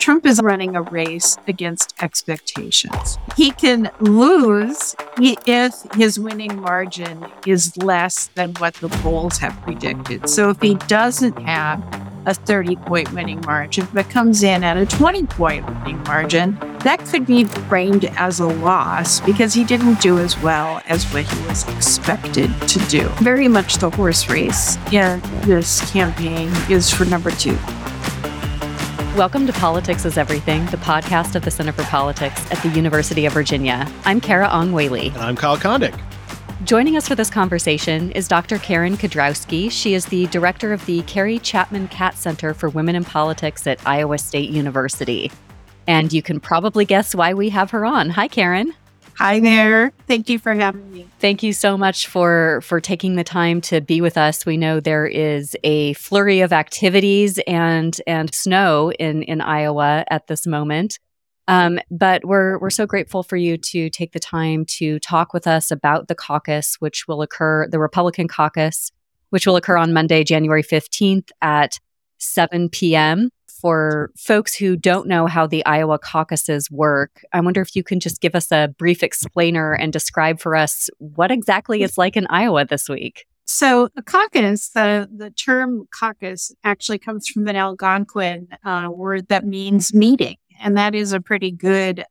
Trump is running a race against expectations. He can lose if his winning margin is less than what the polls have predicted. So if he doesn't have a 30-point winning margin, but comes in at a 20-point winning margin, that could be framed as a loss because he didn't do as well as what he was expected to do. Very much the horse race in this campaign is for number two. Welcome to Politics is Everything, the podcast of the Center for Politics at the University of Virginia. I'm Carah Ong Whaley. And I'm Kyle Kondik. Joining us for this conversation is Dr. Karen Kedrowski. She is the director of the Carrie Chapman Catt Center for Women and Politics at Iowa State University. And you can probably guess why we have her on. Hi, Karen. Hi there. Thank you for having me. Thank you so much for taking the time to be with us. We know there is a flurry of activities and snow in Iowa at this moment. But we're so grateful for you to take the time to talk with us about the caucus, which will occur, the Republican caucus, which will occur on Monday, January 15th at 7 p.m. For folks who don't know how the Iowa caucuses work, I wonder if you can just give us a brief explainer and describe for us what exactly it's like in Iowa this week. So a caucus, the term caucus actually comes from an Algonquin word that means meeting. And that is a pretty good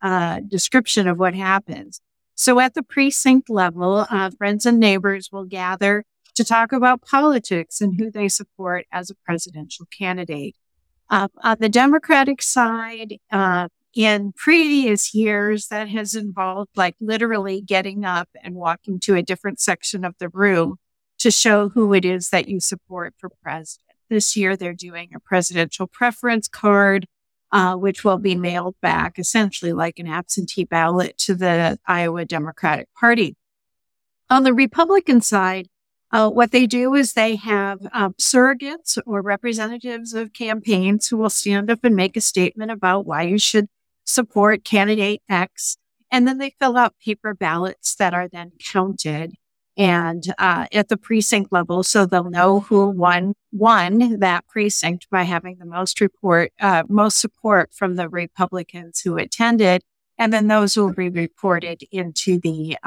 description of what happens. So at the precinct level, friends and neighbors will gather to talk about politics and who they support as a presidential candidate. On the Democratic side, in previous years, that has involved like literally getting up and walking to a different section of the room to show who it is that you support for president. This year, they're doing a presidential preference card, which will be mailed back essentially like an absentee ballot to the Iowa Democratic Party. On the Republican side, what they do is they have surrogates or representatives of campaigns who will stand up and make a statement about why you should support candidate X. And then they fill out paper ballots that are then counted and at the precinct level, so they'll know who won that precinct by having the most support from the Republicans who attended, and then those will be reported into the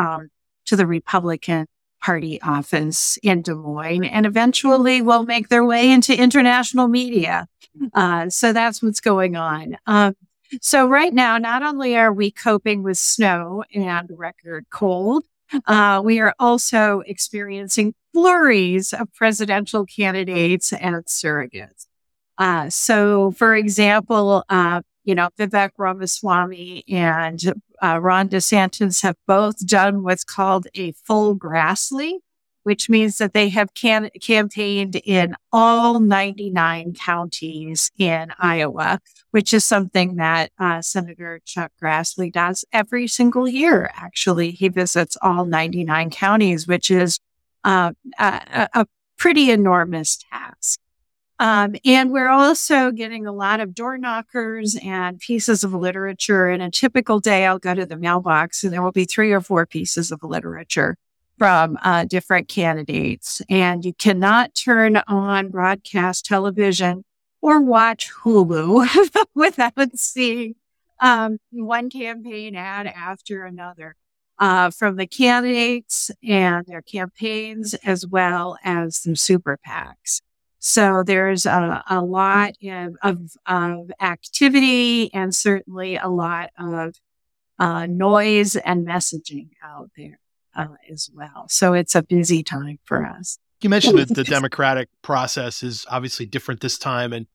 to the Republican Party office in Des Moines, and eventually will make their way into international media. So that's what's going on. So right now, not only are we coping with snow and record cold, we are also experiencing flurries of presidential candidates and surrogates. So, for example, Vivek Ramaswamy and Ron DeSantis have both done what's called a full Grassley, which means that they have campaigned in all 99 counties in Iowa, which is something that Senator Chuck Grassley does every single year, actually. He visits all 99 counties, which is a pretty enormous task. And we're also getting a lot of door knockers and pieces of literature. In a typical day, I'll go to the mailbox and there will be 3 or 4 pieces of literature from different candidates. And you cannot turn on broadcast television or watch Hulu without seeing one campaign ad after another from the candidates and their campaigns, as well as some super PACs. So there's a lot of activity and certainly a lot of noise and messaging out there. As well. So it's a busy time for us. You mentioned that the democratic process is obviously different this time. And,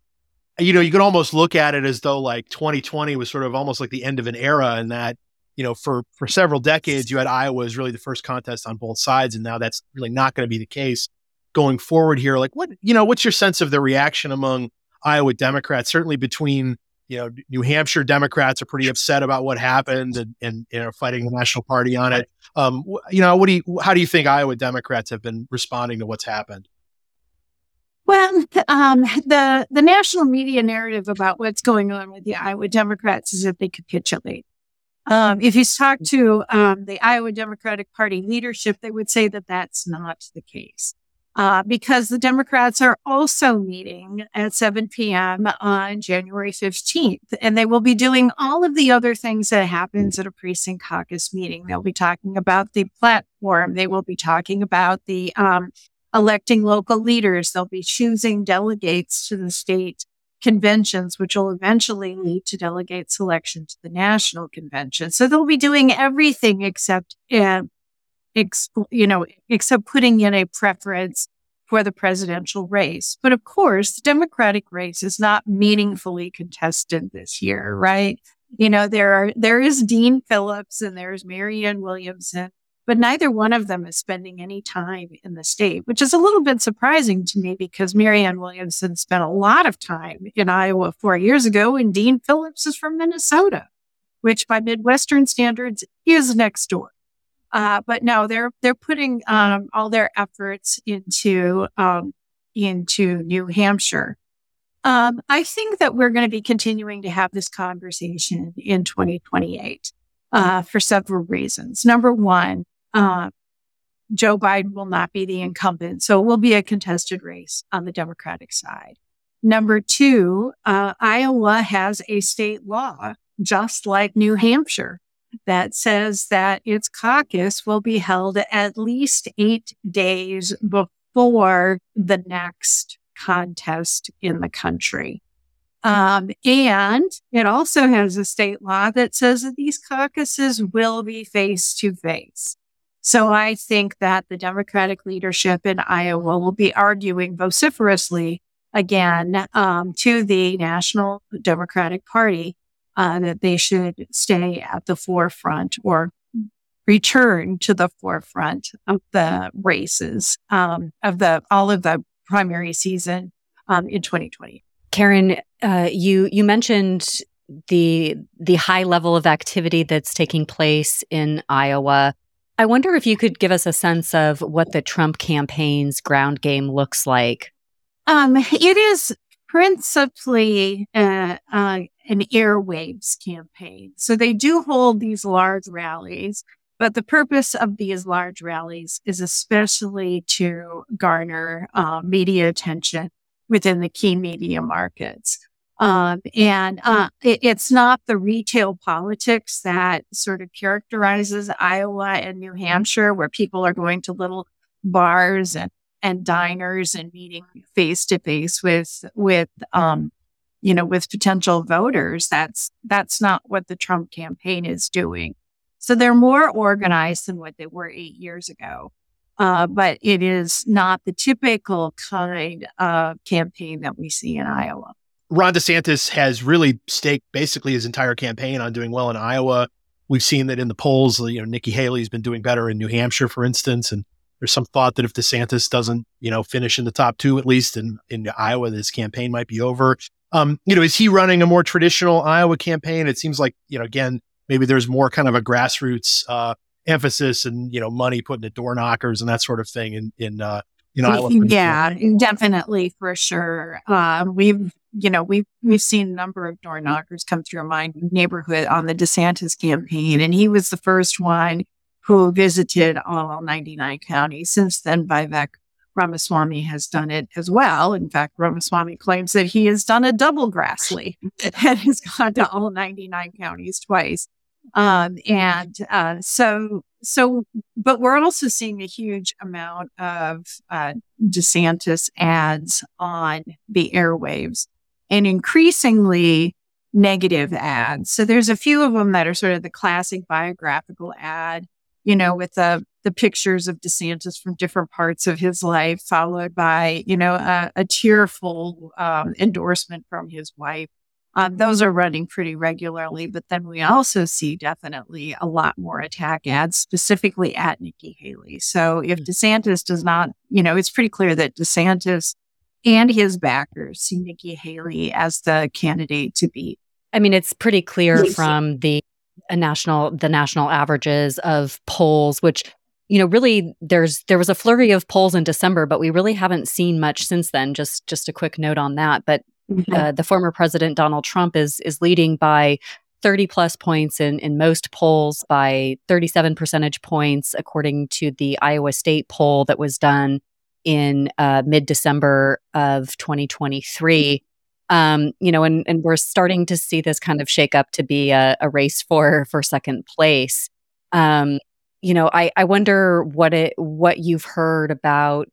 you know, you can almost look at it as though like 2020 was sort of almost like the end of an era, and that, you know, for several decades, you had Iowa as really the first contest on both sides. And now that's really not going to be the case going forward here. Like what's your sense of the reaction among Iowa Democrats? Certainly between, you know, New Hampshire Democrats are pretty upset about what happened and fighting the National Party on it. How do you think Iowa Democrats have been responding to what's happened? Well, the national media narrative about what's going on with the Iowa Democrats is that they capitulate. If you talk to the Iowa Democratic Party leadership, they would say that that's not the case. because the Democrats are also meeting at 7 p.m. on January 15th, and they will be doing all of the other things that happens at a precinct caucus meeting. They'll be talking about the platform. They will be talking about the electing local leaders. They'll be choosing delegates to the state conventions, which will eventually lead to delegate selection to the national convention. So they'll be doing everything except putting in a preference for the presidential race. But of course, the Democratic race is not meaningfully contested this year, right? You know, there is Dean Phillips and there's Marianne Williamson, but neither one of them is spending any time in the state, which is a little bit surprising to me because Marianne Williamson spent a lot of time in Iowa 4 years ago, and Dean Phillips is from Minnesota, which by Midwestern standards is next door. But no, they're putting all their efforts into New Hampshire. I think that we're going to be continuing to have this conversation in 2028 for several reasons. Number one, Joe Biden will not be the incumbent, so it will be a contested race on the Democratic side. Number two, Iowa has a state law, just like New Hampshire, that says that its caucus will be held at least 8 days before the next contest in the country. And it also has a state law that says that these caucuses will be face to face. So I think that the Democratic leadership in Iowa will be arguing vociferously again to the National Democratic Party that they should stay at the forefront or return to the forefront of the races of the primary season in 2020. Karen, you mentioned the high level of activity that's taking place in Iowa. I wonder if you could give us a sense of what the Trump campaign's ground game looks like. It is principally an airwaves campaign. So they do hold these large rallies, but the purpose of these large rallies is especially to garner media attention within the key media markets. It's not the retail politics that sort of characterizes Iowa and New Hampshire, where people are going to little bars and diners and meeting face to face with potential voters. That's not what the Trump campaign is doing. So they're more organized than what they were 8 years ago. But it is not the typical kind of campaign that we see in Iowa. Ron DeSantis has really staked basically his entire campaign on doing well in Iowa. We've seen that in the polls. You know, Nikki Haley has been doing better in New Hampshire, for instance, and there's some thought that if DeSantis doesn't, finish in the top two, at least in Iowa, this campaign might be over. Is he running a more traditional Iowa campaign? It seems like, again, maybe there's more kind of a grassroots emphasis and, money put into door knockers and that sort of thing in Iowa. Yeah, definitely, for sure. We've seen a number of door knockers come through my neighborhood on the DeSantis campaign, and he was the first one who visited all 99 counties. Since then, Vivek Ramaswamy has done it as well. In fact, Ramaswamy claims that he has done a double Grassley and has gone to all 99 counties twice. But we're also seeing a huge amount of DeSantis ads on the airwaves and increasingly negative ads. So there's a few of them that are sort of the classic biographical ad, with the pictures of DeSantis from different parts of his life, followed by, a tearful endorsement from his wife. Those are running pretty regularly. But then we also see definitely a lot more attack ads, specifically at Nikki Haley. So if DeSantis does not, it's pretty clear that DeSantis and his backers see Nikki Haley as the candidate to beat. I mean, it's pretty clear from the national averages of polls, which really, there was a flurry of polls in December, but we really haven't seen much since then. Just a quick note on that. But the former president, Donald Trump, is leading by 30 plus points in most polls, by 37 percentage points, according to the Iowa State poll that was done in mid-December of 2023. And we're starting to see this kind of shake up to be a race for second place. I wonder what you've heard about,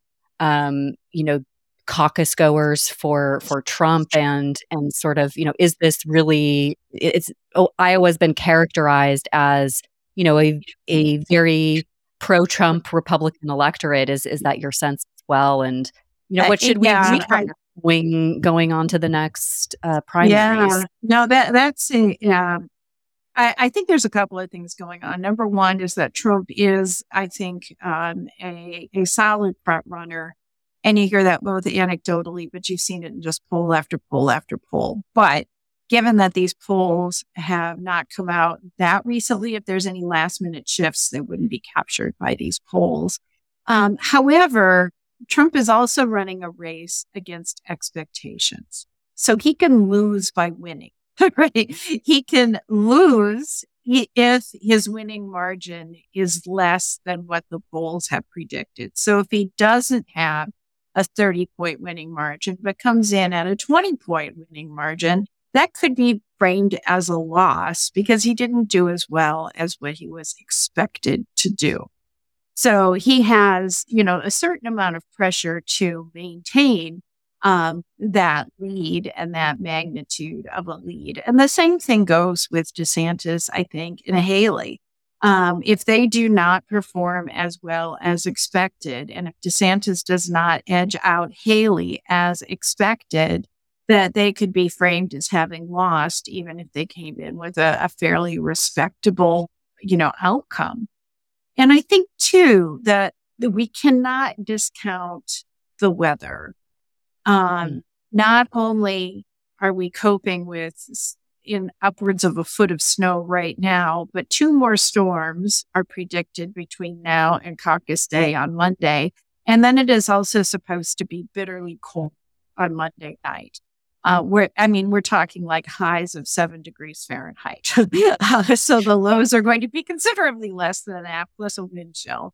caucus goers for Trump and sort of, is this really, Iowa's been characterized as, a very pro-Trump Republican electorate. Is that your sense as well? And, what should we be going on to the next primaries? Yeah, no, that's a, I think there's a couple of things going on. Number one is that Trump is, I think, a solid front runner. And you hear that both anecdotally, but you've seen it in just poll after poll after poll. But given that these polls have not come out that recently, if there's any last minute shifts, they wouldn't be captured by these polls. However, Trump is also running a race against expectations. So he can lose by winning, right? He can lose if his winning margin is less than what the polls have predicted. So if he doesn't have a 30-point winning margin, but comes in at a 20-point winning margin, that could be framed as a loss because he didn't do as well as what he was expected to do. So he has, a certain amount of pressure to maintain that lead and that magnitude of a lead. And the same thing goes with DeSantis, I think, and Haley. If they do not perform as well as expected, and if DeSantis does not edge out Haley as expected, that they could be framed as having lost, even if they came in with a fairly respectable, outcome. And I think, too, that we cannot discount the weather. Not only are we coping with in upwards of a foot of snow right now, but 2 more storms are predicted between now and Caucus Day on Monday. And then it is also supposed to be bitterly cold on Monday night. We're talking like highs of 7 degrees Fahrenheit. So the lows are going to be considerably less than that, plus a wind chill.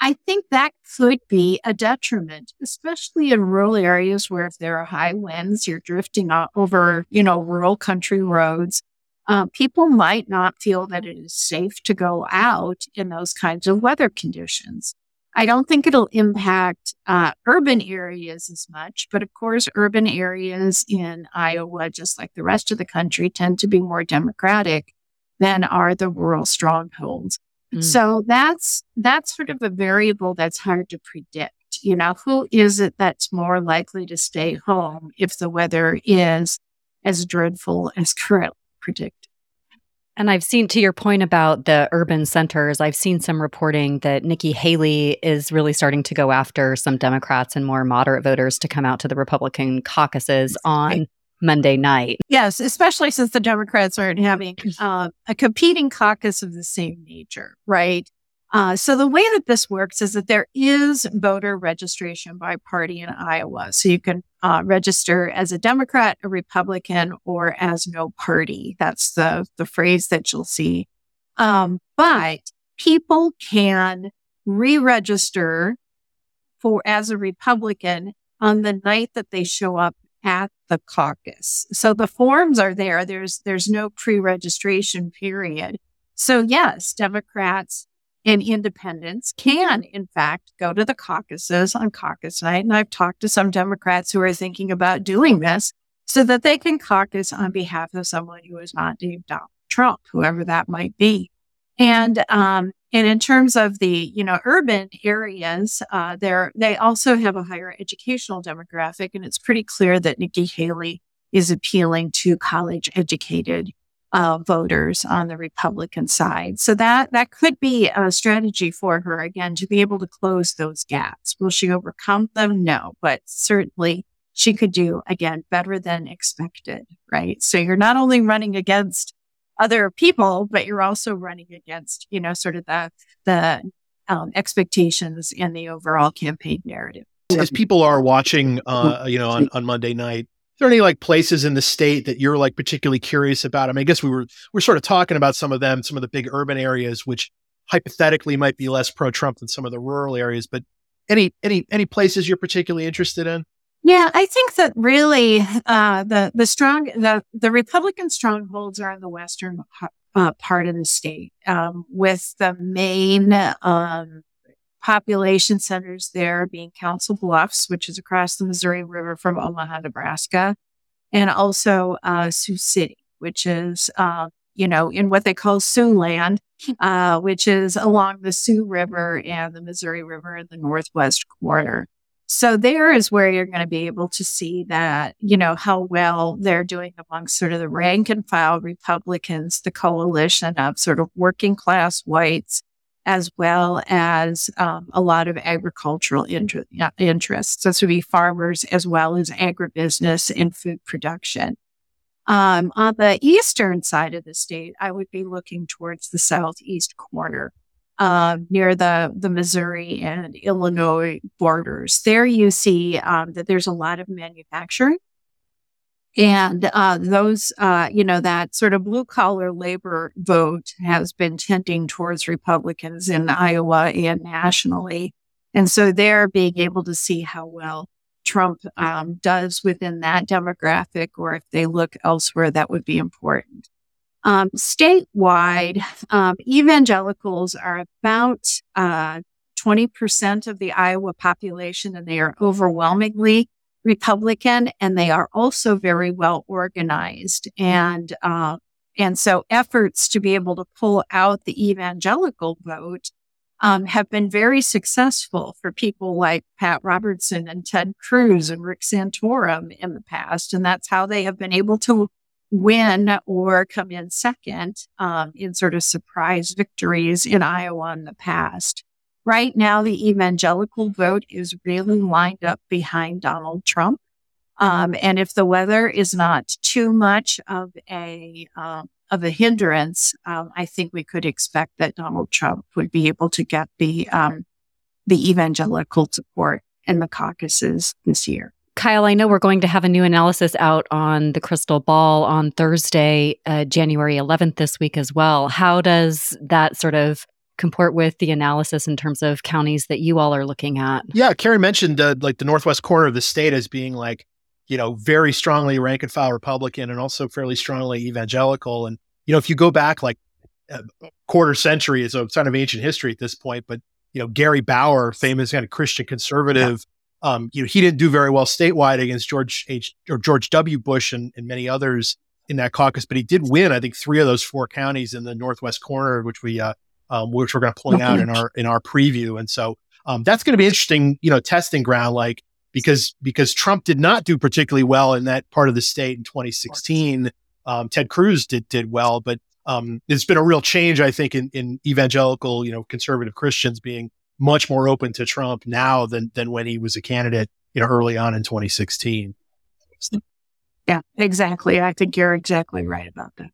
I think that could be a detriment, especially in rural areas where if there are high winds, you're drifting over, rural country roads. People might not feel that it is safe to go out in those kinds of weather conditions. I don't think it'll impact urban areas as much, but of course, urban areas in Iowa, just like the rest of the country, tend to be more Democratic than are the rural strongholds. Mm. So that's sort of a variable that's hard to predict. Who is it that's more likely to stay home if the weather is as dreadful as currently predicted? And I've seen, to your point about the urban centers, I've seen some reporting that Nikki Haley is really starting to go after some Democrats and more moderate voters to come out to the Republican caucuses on Monday night. Yes, especially since the Democrats aren't having a competing caucus of the same nature, right? So the way that this works is that there is voter registration by party in Iowa. So you can register as a Democrat, a Republican, or as no party. That's the phrase that you'll see. But people can re-register as a Republican on the night that they show up at the caucus. So the forms are there. There's no pre-registration period. So yes, Democrats and independents can, in fact, go to the caucuses on caucus night. And I've talked to some Democrats who are thinking about doing this so that they can caucus on behalf of someone who is not named Donald Trump, whoever that might be. And in terms of the, urban areas, they also have a higher educational demographic. And it's pretty clear that Nikki Haley is appealing to college-educated voters on the Republican side. So that could be a strategy for her, again, to be able to close those gaps. Will she overcome them? No, but certainly she could do, again, better than expected, right? So you're not only running against other people, but you're also running against, sort of the expectations in the overall campaign narrative. As people are watching, on Monday night, are there any places in the state that you're particularly curious about? I mean, I guess we're sort of talking about some of them, some of the big urban areas, which hypothetically might be less pro-Trump than some of the rural areas. But Any places you're particularly interested in? Yeah, I think that really the Republican strongholds are in the western part of the state, with the main population centers there being Council Bluffs, which is across the Missouri River from Omaha, Nebraska, and also Sioux City, which is in what they call Siouxland, which is along the Sioux River and the Missouri River in the northwest quarter. So there is where you're going to be able to see that, how well they're doing amongst sort of the rank and file Republicans, the coalition of sort of working class whites, as well as a lot of agricultural interests. So this would be farmers as well as agribusiness and food production. On the eastern side of the state, I would be looking towards the southeast corner, near the Missouri and Illinois borders. There you see that there's a lot of manufacturing. And that sort of blue-collar labor vote has been tending towards Republicans in Iowa and nationally. And so they're being able to see how well Trump does within that demographic, or if they look elsewhere, that would be important. Statewide, evangelicals are about 20% of the Iowa population, and they are overwhelmingly Republican, and they are also very well organized. And so efforts to be able to pull out the evangelical vote have been very successful for people like Pat Robertson and Ted Cruz and Rick Santorum in the past. And that's how they have been able to win or come in second in sort of surprise victories in Iowa in the past. Right now, the evangelical vote is really lined up behind Donald Trump. And if the weather is not too much of a hindrance, I think we could expect that Donald Trump would be able to get the evangelical support in the caucuses this year. Kyle, I know we're going to have a new analysis out on the Crystal Ball on Thursday, January 11th this week as well. How does that sort of comport with the analysis in terms of counties that you all are looking at? Yeah, Carrie mentioned the northwest corner of the state as being very strongly rank and file Republican and also fairly strongly evangelical. And, if you go back a quarter century, it's a kind of ancient history at this point, but, Gary Bauer, famous kind of Christian conservative, yeah. He didn't do very well statewide against George W. Bush and many others in that caucus, but he did win, I think, 3 of those 4 counties in the northwest corner, which we're going to point out in our preview. And so that's going to be interesting, testing ground, because Trump did not do particularly well in that part of the state in 2016. Ted Cruz did well, but there's been a real change, I think, in evangelical, conservative Christians being much more open to Trump now than when he was a candidate, early on in 2016. Yeah, exactly. I think you're exactly right about that.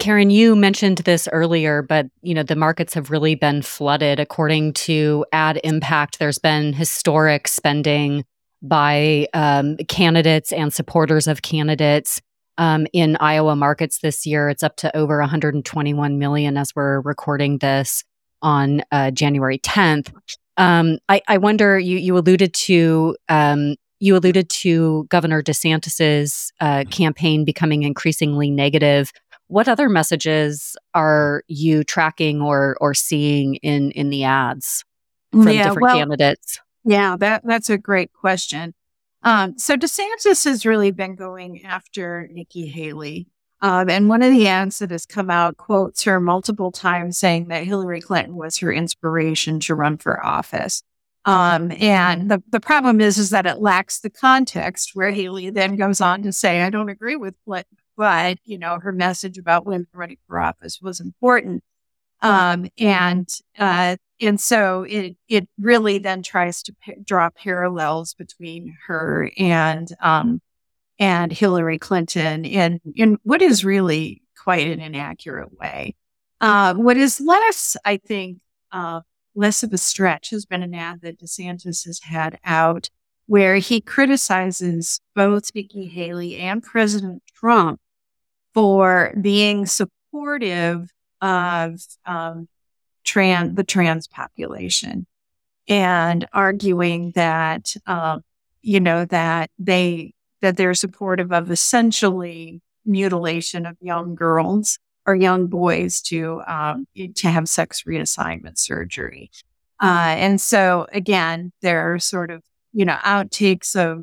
Karen, you mentioned this earlier, but the markets have really been flooded. According to Ad Impact, there's been historic spending by candidates and supporters of candidates in Iowa markets this year. It's up to over $121 million as we're recording this on January 10th. I wonder, you alluded to Governor DeSantis's campaign becoming increasingly negative. What other messages are you tracking or seeing in the ads from different candidates? Yeah, that's a great question. So DeSantis has really been going after Nikki Haley. And one of the ads that has come out quotes her multiple times saying that Hillary Clinton was her inspiration to run for office. And the problem is that it lacks the context where Haley then goes on to say, I don't agree with Clinton. But, her message about women running for office was important. And so it really then tries to draw parallels between her and Hillary Clinton in what is really quite an inaccurate way. What is less, I think, less of a stretch has been an ad that DeSantis has had out where he criticizes both Nikki Haley and President Trump for being supportive of the trans population. and arguing that, that they're supportive of essentially mutilation of young girls or young boys to have sex reassignment surgery. And so again, there are sort of, outtakes of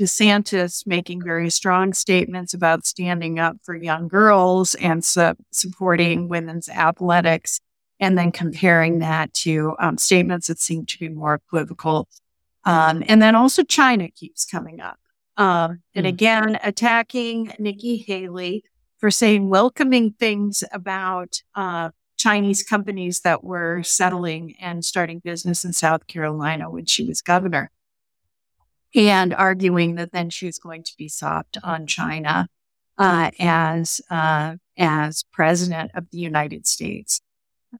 DeSantis making very strong statements about standing up for young girls and supporting women's athletics, and then comparing that to statements that seem to be more equivocal. And then also China keeps coming up. And again, attacking Nikki Haley for saying welcoming things about Chinese companies that were settling and starting business in South Carolina when she was governor, and arguing that then she was going to be soft on China as president of the United States.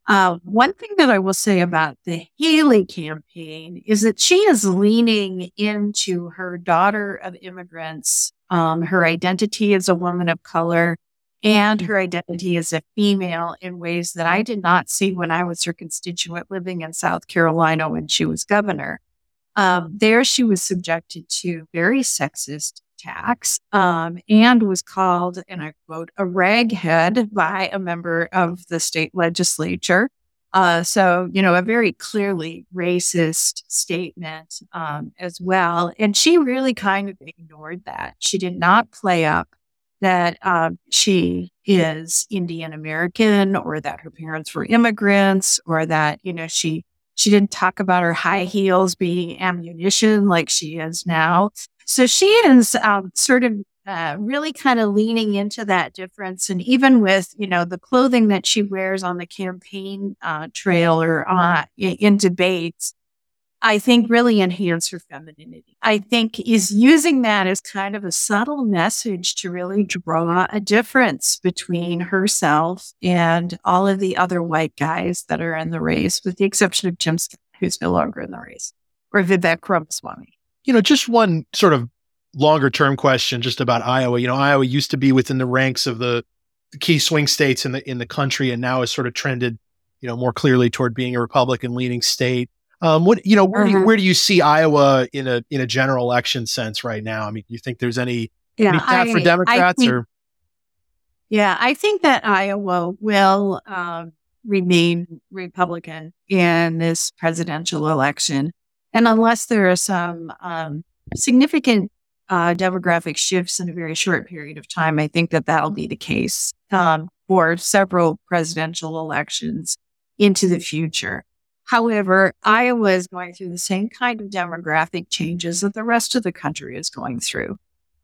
One thing that I will say about the Haley campaign is that she is leaning into her daughter of immigrants, her identity as a woman of color, and her identity as a female in ways that I did not see when I was her constituent living in South Carolina when she was governor. There she was subjected to very sexist attacks and was called, and I quote, a raghead by a member of the state legislature. So, a very clearly racist statement as well. And she really kind of ignored that. She did not play up that she is Indian American, or that her parents were immigrants, or that, she didn't talk about her high heels being ammunition like she is now. So she is really kind of leaning into that difference. And even with, the clothing that she wears on the campaign trail or in debates, I think really enhance her femininity. I think is using that as kind of a subtle message to really draw a difference between herself and all of the other white guys that are in the race, with the exception of Jim Scott, who's no longer in the race, or Vivek Ramaswamy. Just one sort of longer term question just about Iowa. Iowa used to be within the ranks of the key swing states in the country, and now has sort of trended, more clearly toward being a Republican leaning state. Where do you see Iowa in a general election sense right now? I mean, do you think there's any path for Democrats? I think that Iowa will remain Republican in this presidential election, and unless there are some significant demographic shifts in a very short period of time, I think that that'll be the case for several presidential elections into the future. However, Iowa is going through the same kind of demographic changes that the rest of the country is going through.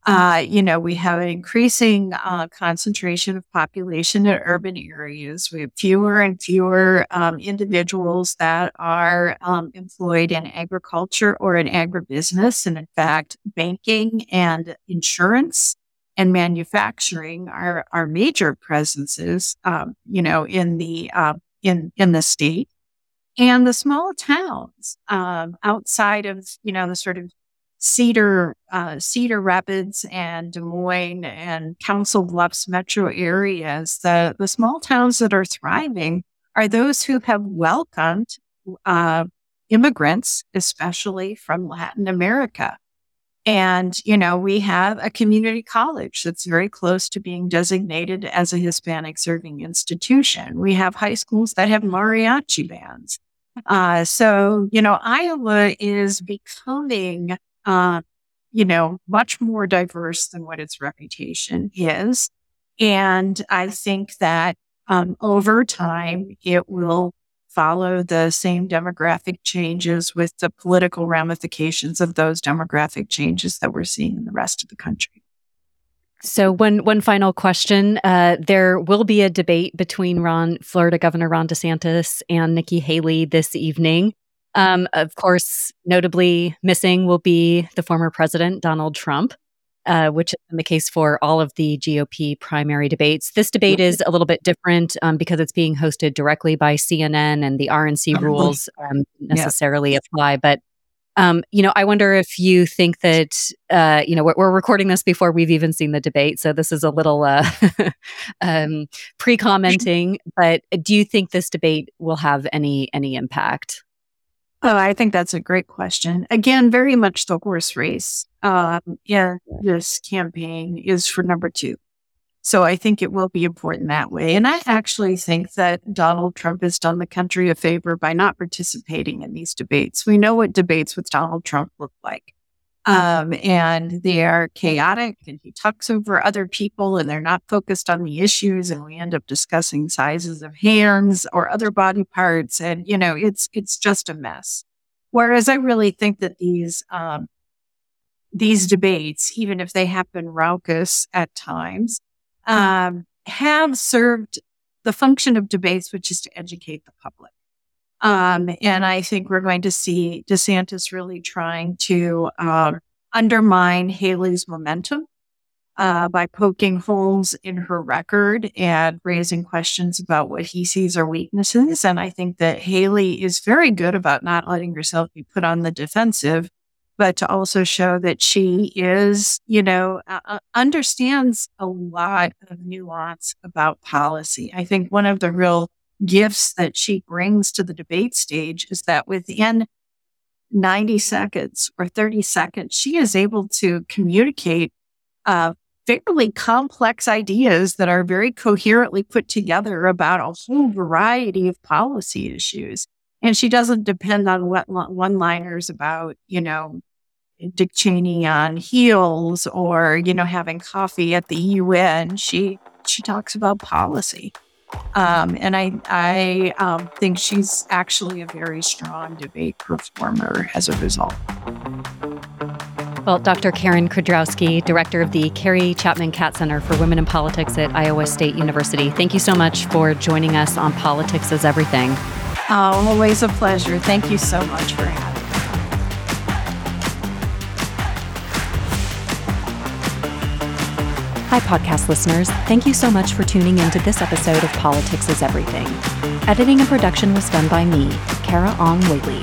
We have an increasing concentration of population in urban areas. We have fewer and fewer individuals that are employed in agriculture or in agribusiness. And in fact, banking and insurance and manufacturing are major presences, in the state. And the small towns outside of, the sort of Cedar Rapids and Des Moines and Council Bluffs metro areas, the small towns that are thriving are those who have welcomed immigrants, especially from Latin America. And, we have a community college that's very close to being designated as a Hispanic serving institution. We have high schools that have mariachi bands. Iowa is becoming, much more diverse than what its reputation is. And I think that over time, it will follow the same demographic changes with the political ramifications of those demographic changes that we're seeing in the rest of the country. So one final question. There will be a debate between Florida Governor Ron DeSantis and Nikki Haley this evening. Of course, notably missing will be the former president, Donald Trump, which has been the case for all of the GOP primary debates. This debate is a little bit different because it's being hosted directly by CNN, and the RNC rules necessarily apply. But, I wonder if you think that, we're recording this before we've even seen the debate. So this is a little pre-commenting, but do you think this debate will have any impact? Oh, I think that's a great question. Again, very much the horse race. This campaign is for number two. So I think it will be important that way. And I actually think that Donald Trump has done the country a favor by not participating in these debates. We know what debates with Donald Trump look like. And they are chaotic, and he talks over other people, and they're not focused on the issues, and we end up discussing sizes of hands or other body parts. And, you know, it's just a mess. Whereas I really think that these debates, even if they have been raucous at times, have served the function of debates, which is to educate the public. And I think we're going to see DeSantis really trying to undermine Haley's momentum by poking holes in her record and raising questions about what he sees are weaknesses. And I think that Haley is very good about not letting herself be put on the defensive, but to also show that she is, understands a lot of nuance about policy. I think one of the real gifts that she brings to the debate stage is that within 90 seconds or 30 seconds, she is able to communicate fairly complex ideas that are very coherently put together about a whole variety of policy issues. And she doesn't depend on what one-liners about, Dick Cheney on heels or, having coffee at the UN. She talks about policy. And I think she's actually a very strong debate performer as a result. Well, Dr. Karen Kedrowski, Director of the Carrie Chapman Catt Center for Women and Politics at Iowa State University, thank you so much for joining us on Politics is Everything. Always a pleasure. Thank you so much for having me. Hi, podcast listeners. Thank you so much for tuning into this episode of Politics is Everything. Editing and production was done by me, Carah Ong Whaley.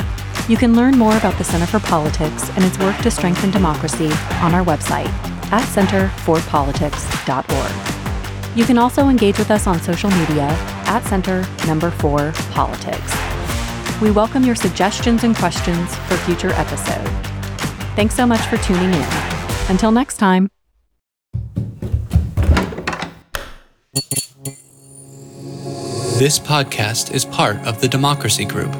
You can learn more about the Center for Politics and its work to strengthen democracy on our website at centerforpolitics.org. You can also engage with us on social media at Center4Politics. We welcome your suggestions and questions for future episodes. Thanks so much for tuning in. Until next time. This podcast is part of the Democracy Group.